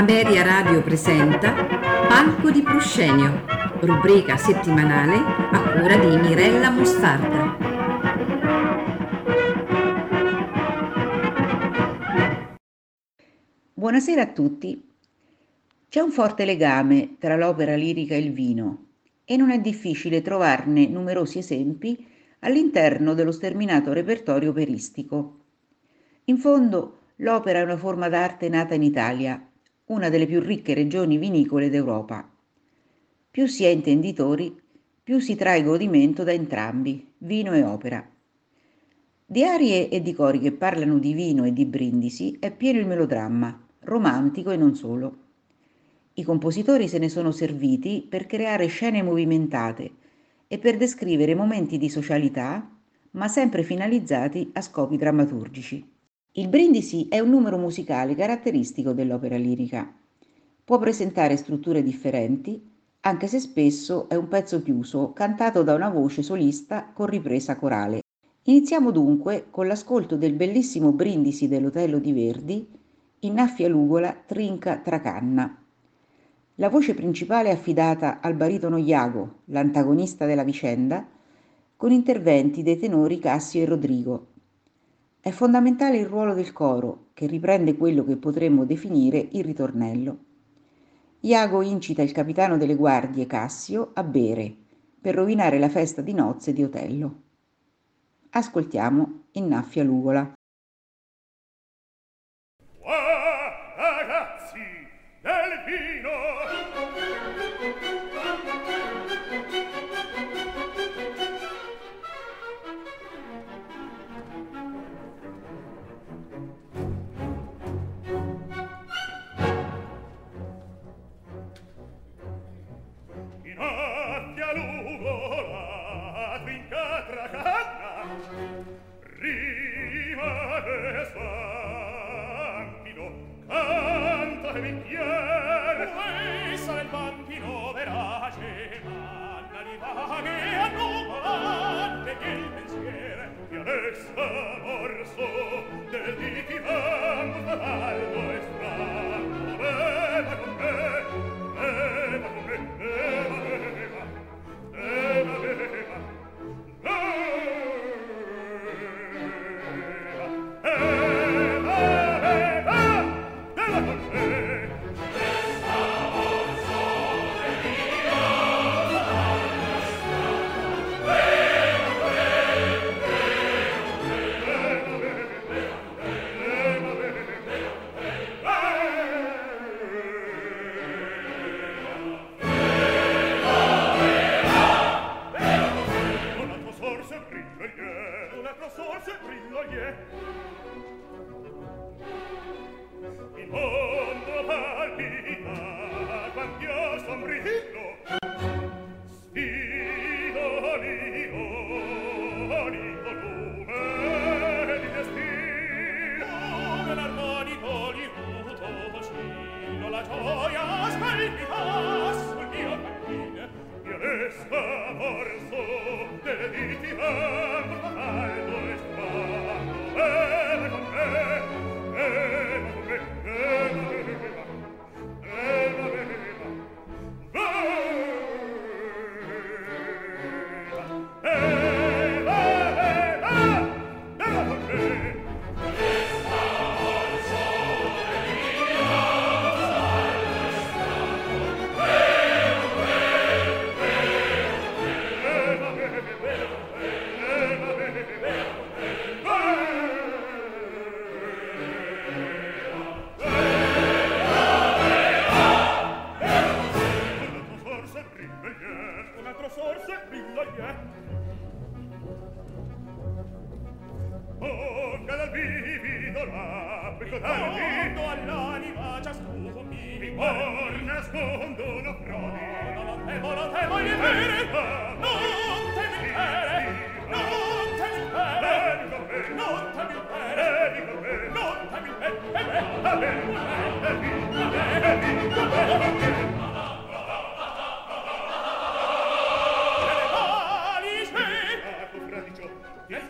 Ameria Radio presenta Palco di Proscenio, rubrica settimanale a cura di Mirella Mostarda. Buonasera a tutti. C'è un forte legame tra l'opera lirica e il vino e non è difficile trovarne numerosi esempi all'interno dello sterminato repertorio operistico. In fondo, l'opera è una forma d'arte nata in Italia, una delle più ricche regioni vinicole d'Europa. Più si è intenditori, più si trae godimento da entrambi, vino e opera. Di arie e di cori che parlano di vino e di brindisi è pieno il melodramma, romantico e non solo. I compositori se ne sono serviti per creare scene movimentate e per descrivere momenti di socialità, ma sempre finalizzati a scopi drammaturgici. Il brindisi è un numero musicale caratteristico dell'opera lirica. Può presentare strutture differenti, anche se spesso è un pezzo chiuso, cantato da una voce solista con ripresa corale. Iniziamo dunque con l'ascolto del bellissimo brindisi dell'Otello di Verdi, Innaffia l'ugola, trinca tracanna. La voce principale è affidata al baritono Iago, l'antagonista della vicenda, con interventi dei tenori Cassio e Rodrigo. È fondamentale il ruolo del coro, che riprende quello che potremmo definire il ritornello. Iago incita il capitano delle guardie Cassio a bere, per rovinare la festa di nozze di Otello. Ascoltiamo Innaffia l'ugola.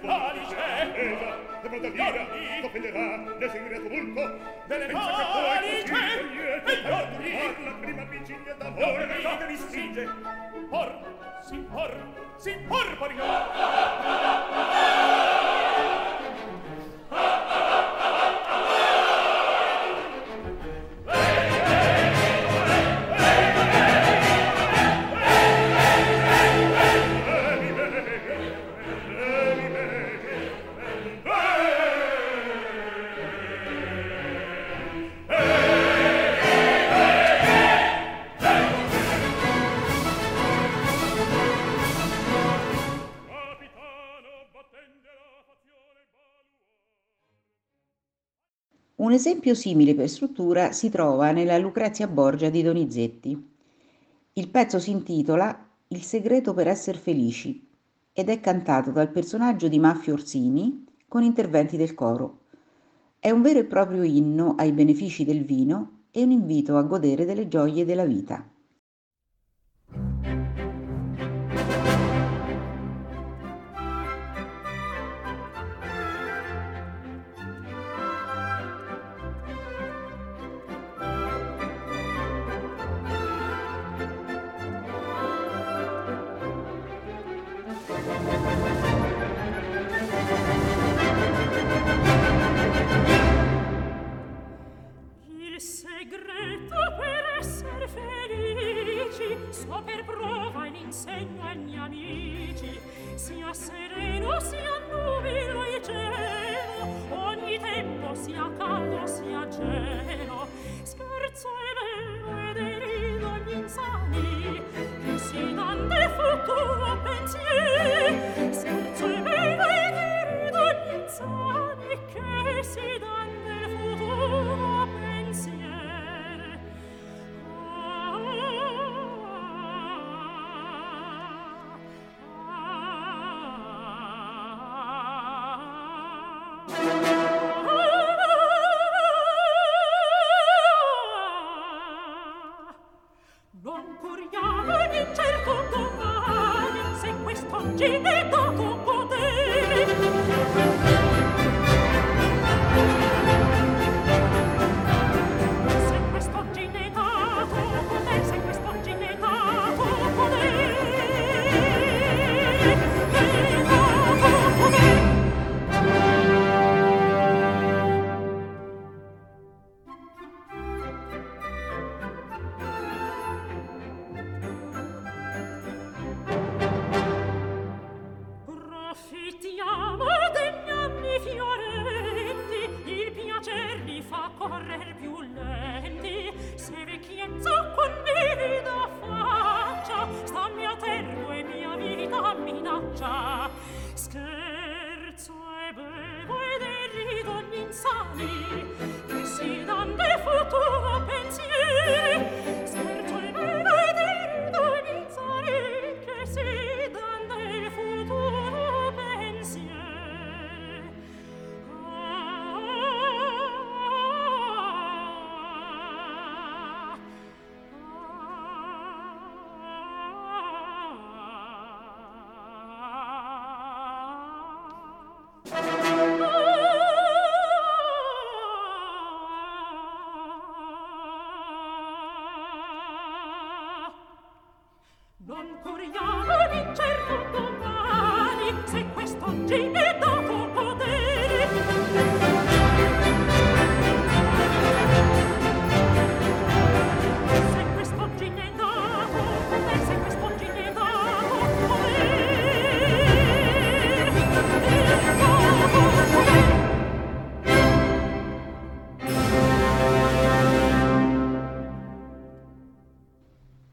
Alice! offesa, la Madalina t'offenderà nel segreto tumulto delle malice e ordini la prima vigilia d'amore che mi stringe si por Un esempio simile per struttura si trova nella Lucrezia Borgia di Donizetti. Il pezzo si intitola Il segreto per essere felici ed è cantato dal personaggio di Maffio Orsini con interventi del coro. È un vero e proprio inno ai benefici del vino e un invito a godere delle gioie della vita. So per prova in insegno agli amici, sia sereno, sia nubilo il cielo, ogni tempo sia caldo, sia cielo. Scherzo e bello e derido agli insani, che si danno il futuro pensieri. Scherzo e bello e derido agli insani, che si danno il futuro pensieri.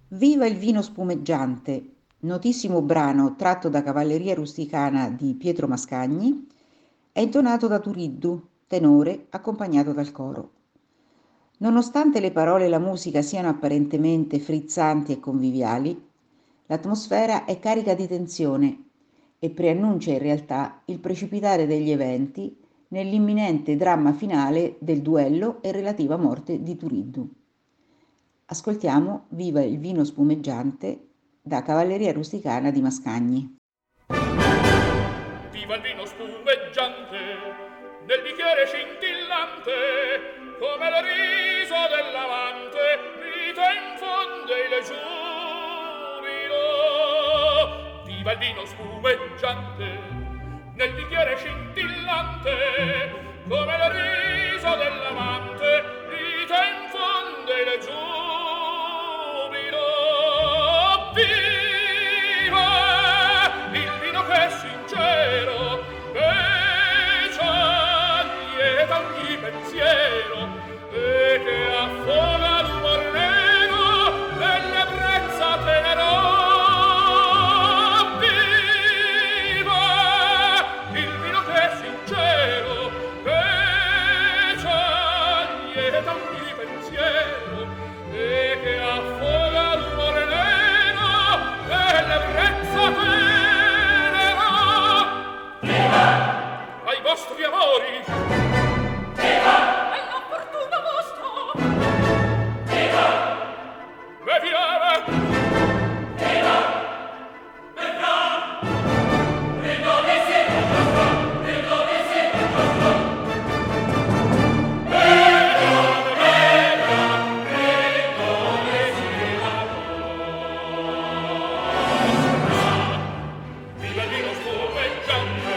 Viva il vino spumeggiante, notissimo brano tratto da Cavalleria Rusticana di Pietro Mascagni, è intonato da Turiddu, tenore, accompagnato dal coro. Nonostante le parole e la musica siano apparentemente frizzanti e conviviali, l'atmosfera è carica di tensione e preannuncia in realtà il precipitare degli eventi nell'imminente dramma finale del duello e relativa morte di Turiddu. Ascoltiamo Viva il vino spumeggiante da Cavalleria Rusticana di Mascagni. saliva il vino spumeggiante, nel bicchiere scintillante, come il riso dell'amante, vita infonde il giubilo. Viva il vino spumeggiante, nel bicchiere scintillante, come il riso dell'amante, vita infonde il giubilo. Viva il vino che è sincero, che c'ha lieta ogni pensiero, e che affoga l'umor nero nell'ebbrezza tenero. Vostri amori! Viva! È l'opportuno vostro! Viva! Beviamo! Viva! Beviamo! Prendo di sì, Prendo di sì, viva il vino spumeggiante!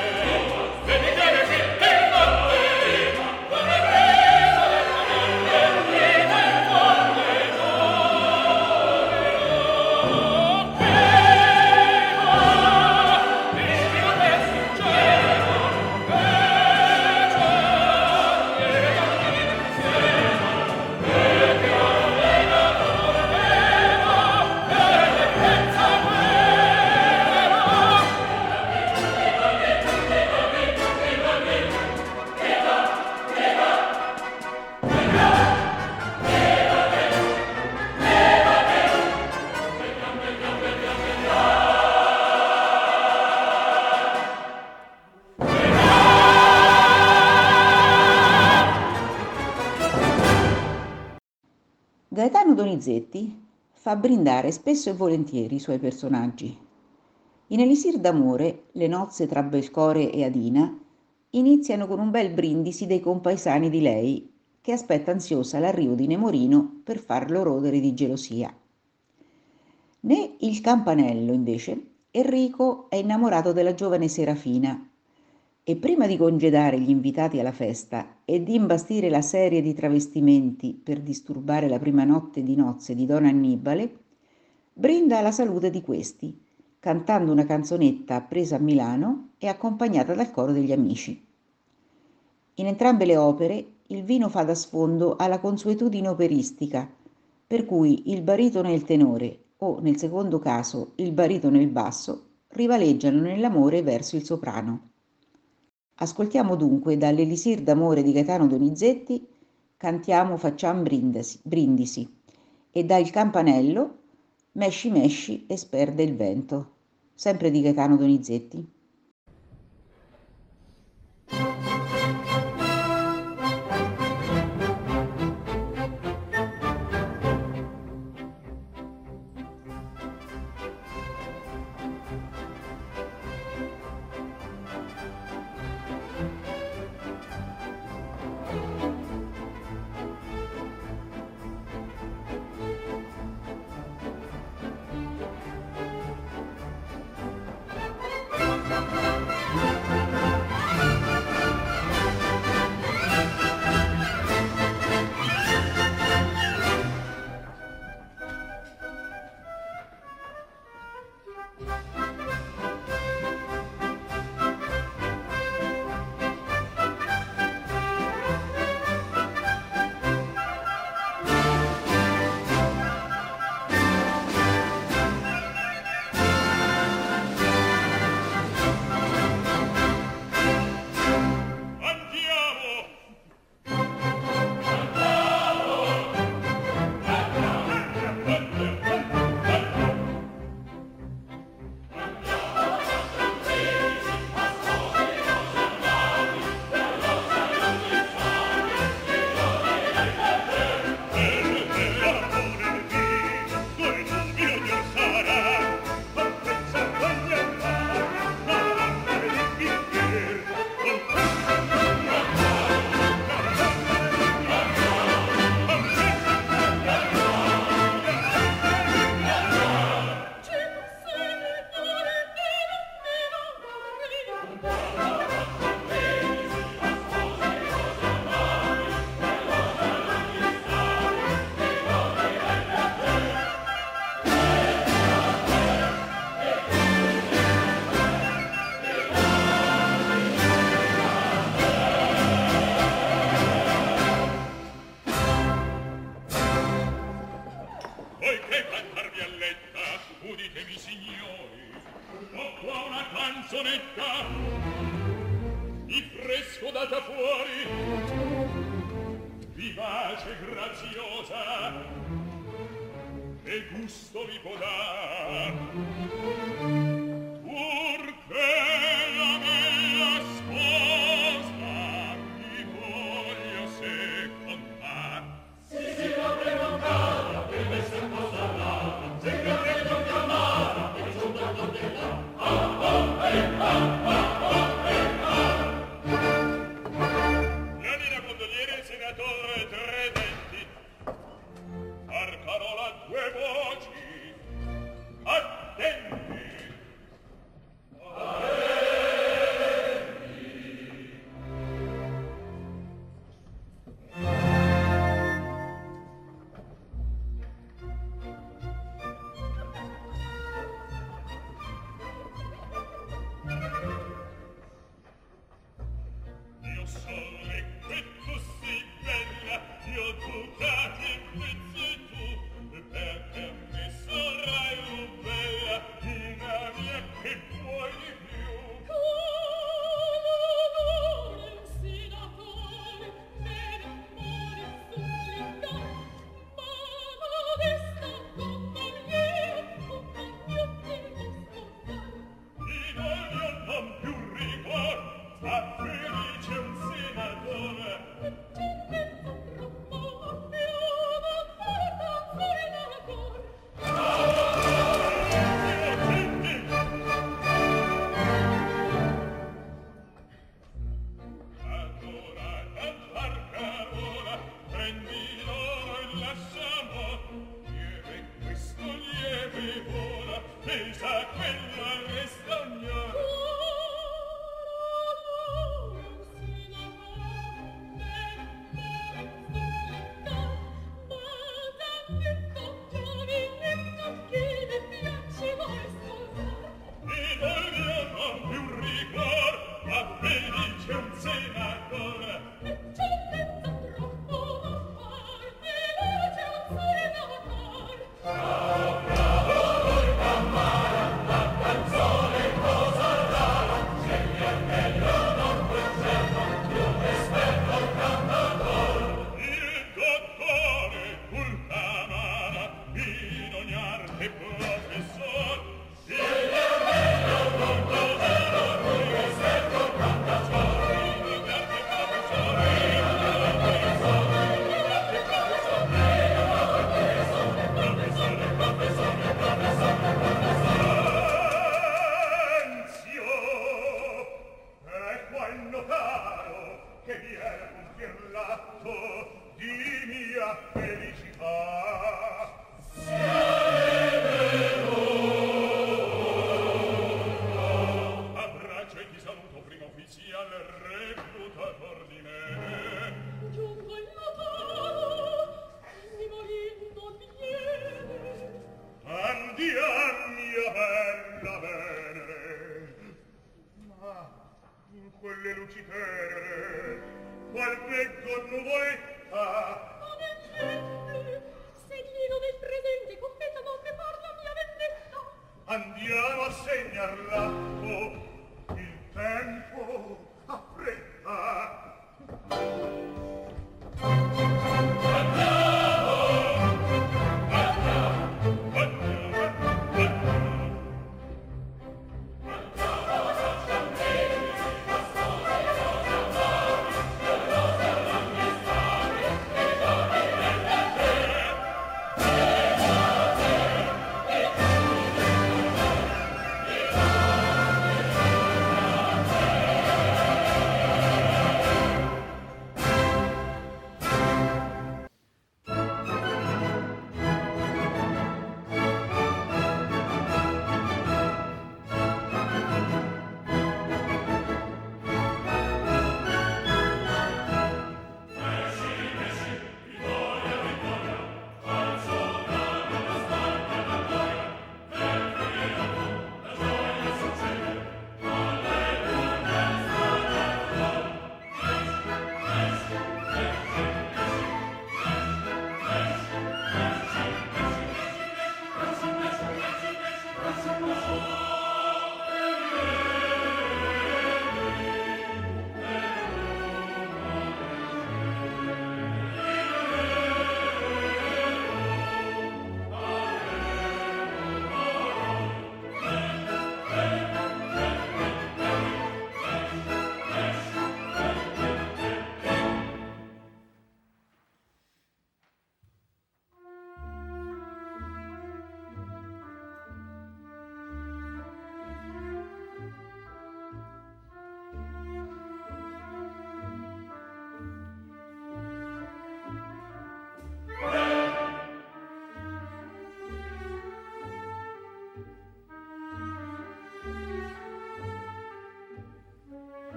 Gaetano Donizetti fa brindare spesso e volentieri i suoi personaggi. In Elisir d'Amore, le nozze tra Belcore e Adina iniziano con un bel brindisi dei compaesani di lei, che aspetta ansiosa l'arrivo di Nemorino per farlo rodere di gelosia. Né il campanello, invece, Enrico è innamorato della giovane Serafina e prima di congedare gli invitati alla festa e di imbastire la serie di travestimenti per disturbare la prima notte di nozze di Don Annibale, brinda alla salute di questi, cantando una canzonetta appresa a Milano e accompagnata dal coro degli amici. In entrambe le opere il vino fa da sfondo alla consuetudine operistica, per cui il baritono e il tenore, o nel secondo caso il baritono e il basso, rivaleggiano nell'amore verso il soprano. Ascoltiamo dunque dall'Elisir d'Amore di Gaetano Donizetti Cantiamo, facciam brindisi e dal Campanello Mesci mesci e sperde il vento, sempre di Gaetano Donizetti.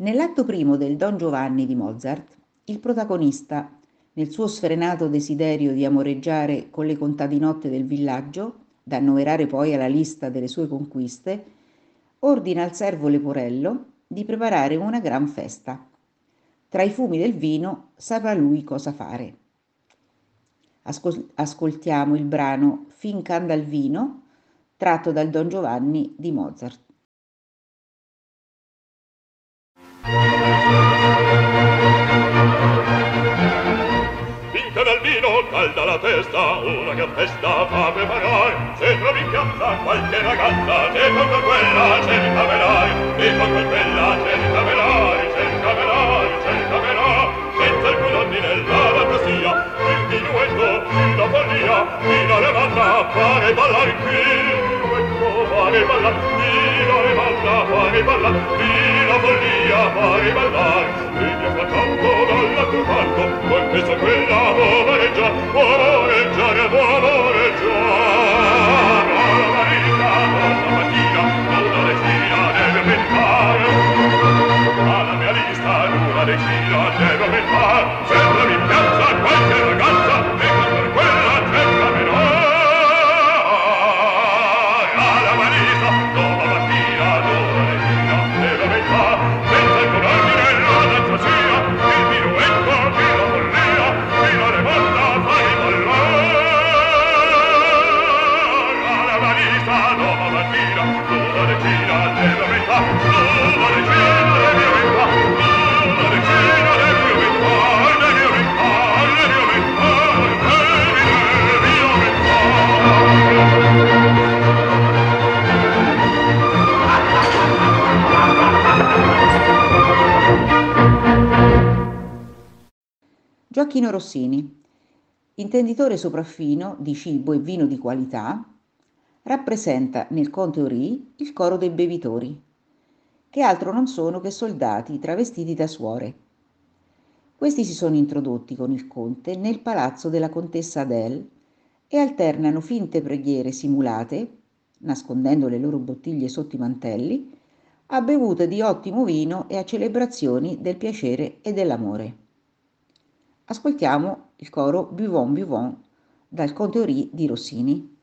Nell'atto primo del Don Giovanni di Mozart, il protagonista, nel suo sfrenato desiderio di amoreggiare con le contadinotte del villaggio, da annoverare poi alla lista delle sue conquiste, ordina al servo Leporello di preparare una gran festa. Tra i fumi del vino saprà lui cosa fare. Ascoltiamo il brano Fin canda il vino, tratto dal Don Giovanni di Mozart. Calda la testa, una gran festa fa preparar. Se trovi in piazza qualche ragazza, cerca quella, cerca verai. Cerca quella, cerca verai, cerca verai, cerca verai. Senza alcun ordine nella fantasia, il minuetto, la follia, fino alle banda, fare ballare minuetto, fare ballare, fino alle banda, fare ballare, fino alla follia, fare ballare. Cantando dalla tua parte, contessa quella voleggia, voleggiare, voleggiare. La marita, la mattina, dalla regina deve pensare. Alla mia lista, una regina deve pensare. Sempre mi piazza qualche ragazza, e per quella cerca menor. Alla marita, dopo mattina, dalla regina deve pensare. Gioacchino Rossini, intenditore sopraffino di cibo e vino di qualità, rappresenta nel Conte Uri il coro dei bevitori, che altro non sono che soldati travestiti da suore. Questi si sono introdotti con il conte nel palazzo della contessa Adele e alternano finte preghiere simulate, nascondendo le loro bottiglie sotto i mantelli, a bevute di ottimo vino e a celebrazioni del piacere e dell'amore. Ascoltiamo il coro Buvon Buvon dal Conte Uri di Rossini.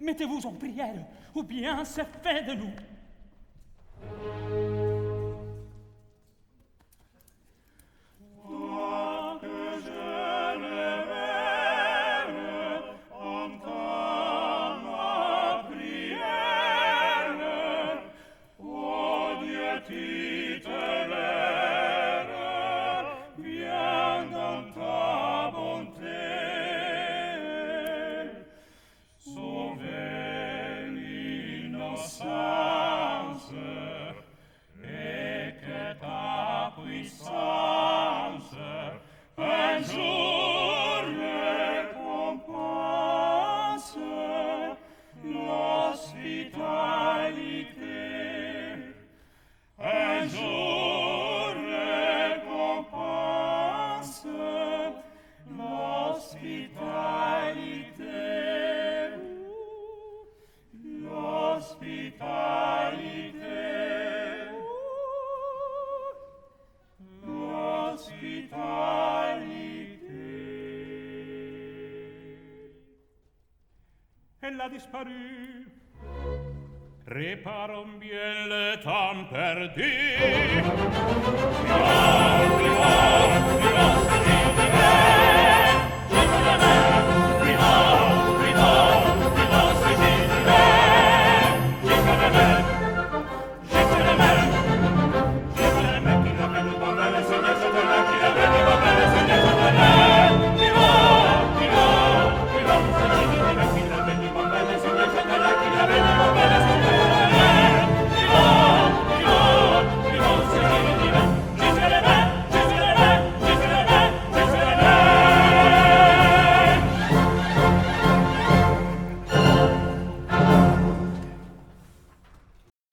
Mettez-vous en prière, ou bien c'est fait de nous. Moi que je l'aimais. ella disparì. Reparon bien le tan perdi.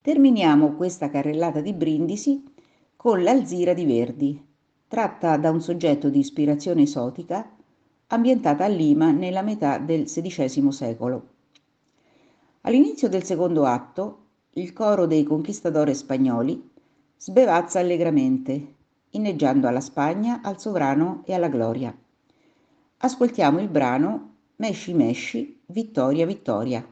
Terminiamo questa carrellata di brindisi con l'Alzira di Verdi, tratta da un soggetto di ispirazione esotica ambientata a Lima nella metà del XVI secolo. All'inizio del secondo atto, il coro dei conquistadores spagnoli sbevazza allegramente, inneggiando alla Spagna, al sovrano e alla gloria. Ascoltiamo il brano Mesci Mesci, Vittoria Vittoria.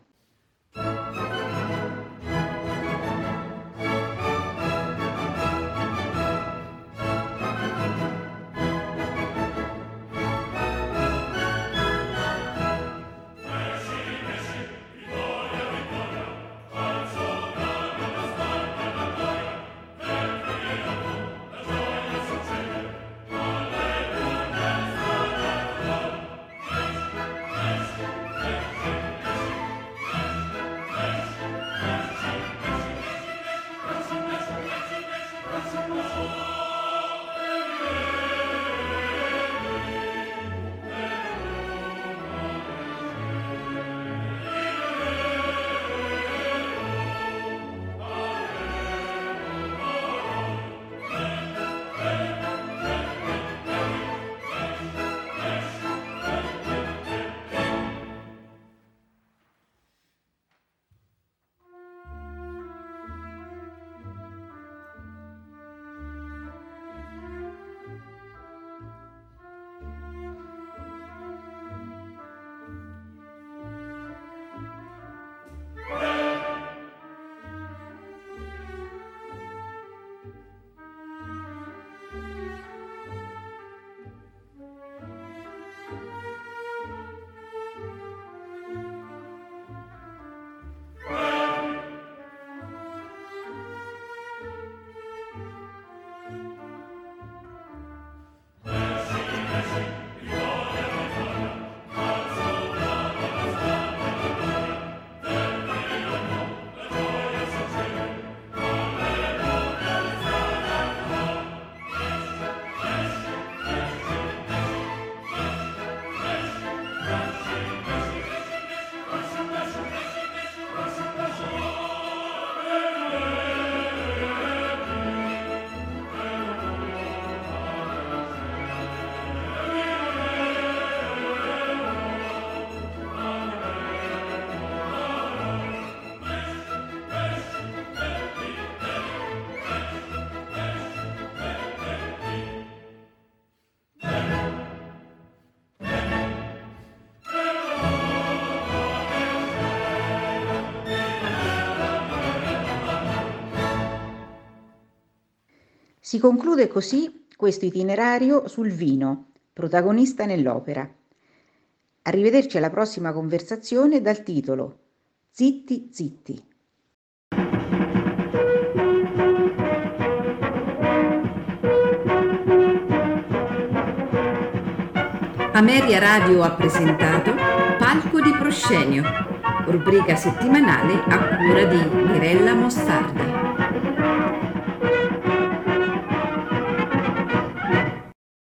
Si conclude così questo itinerario sul vino, protagonista nell'opera. Arrivederci alla prossima conversazione dal titolo Zitti zitti. Ameria Radio ha presentato Palco di Proscenio, rubrica settimanale a cura di Mirella Mostarda.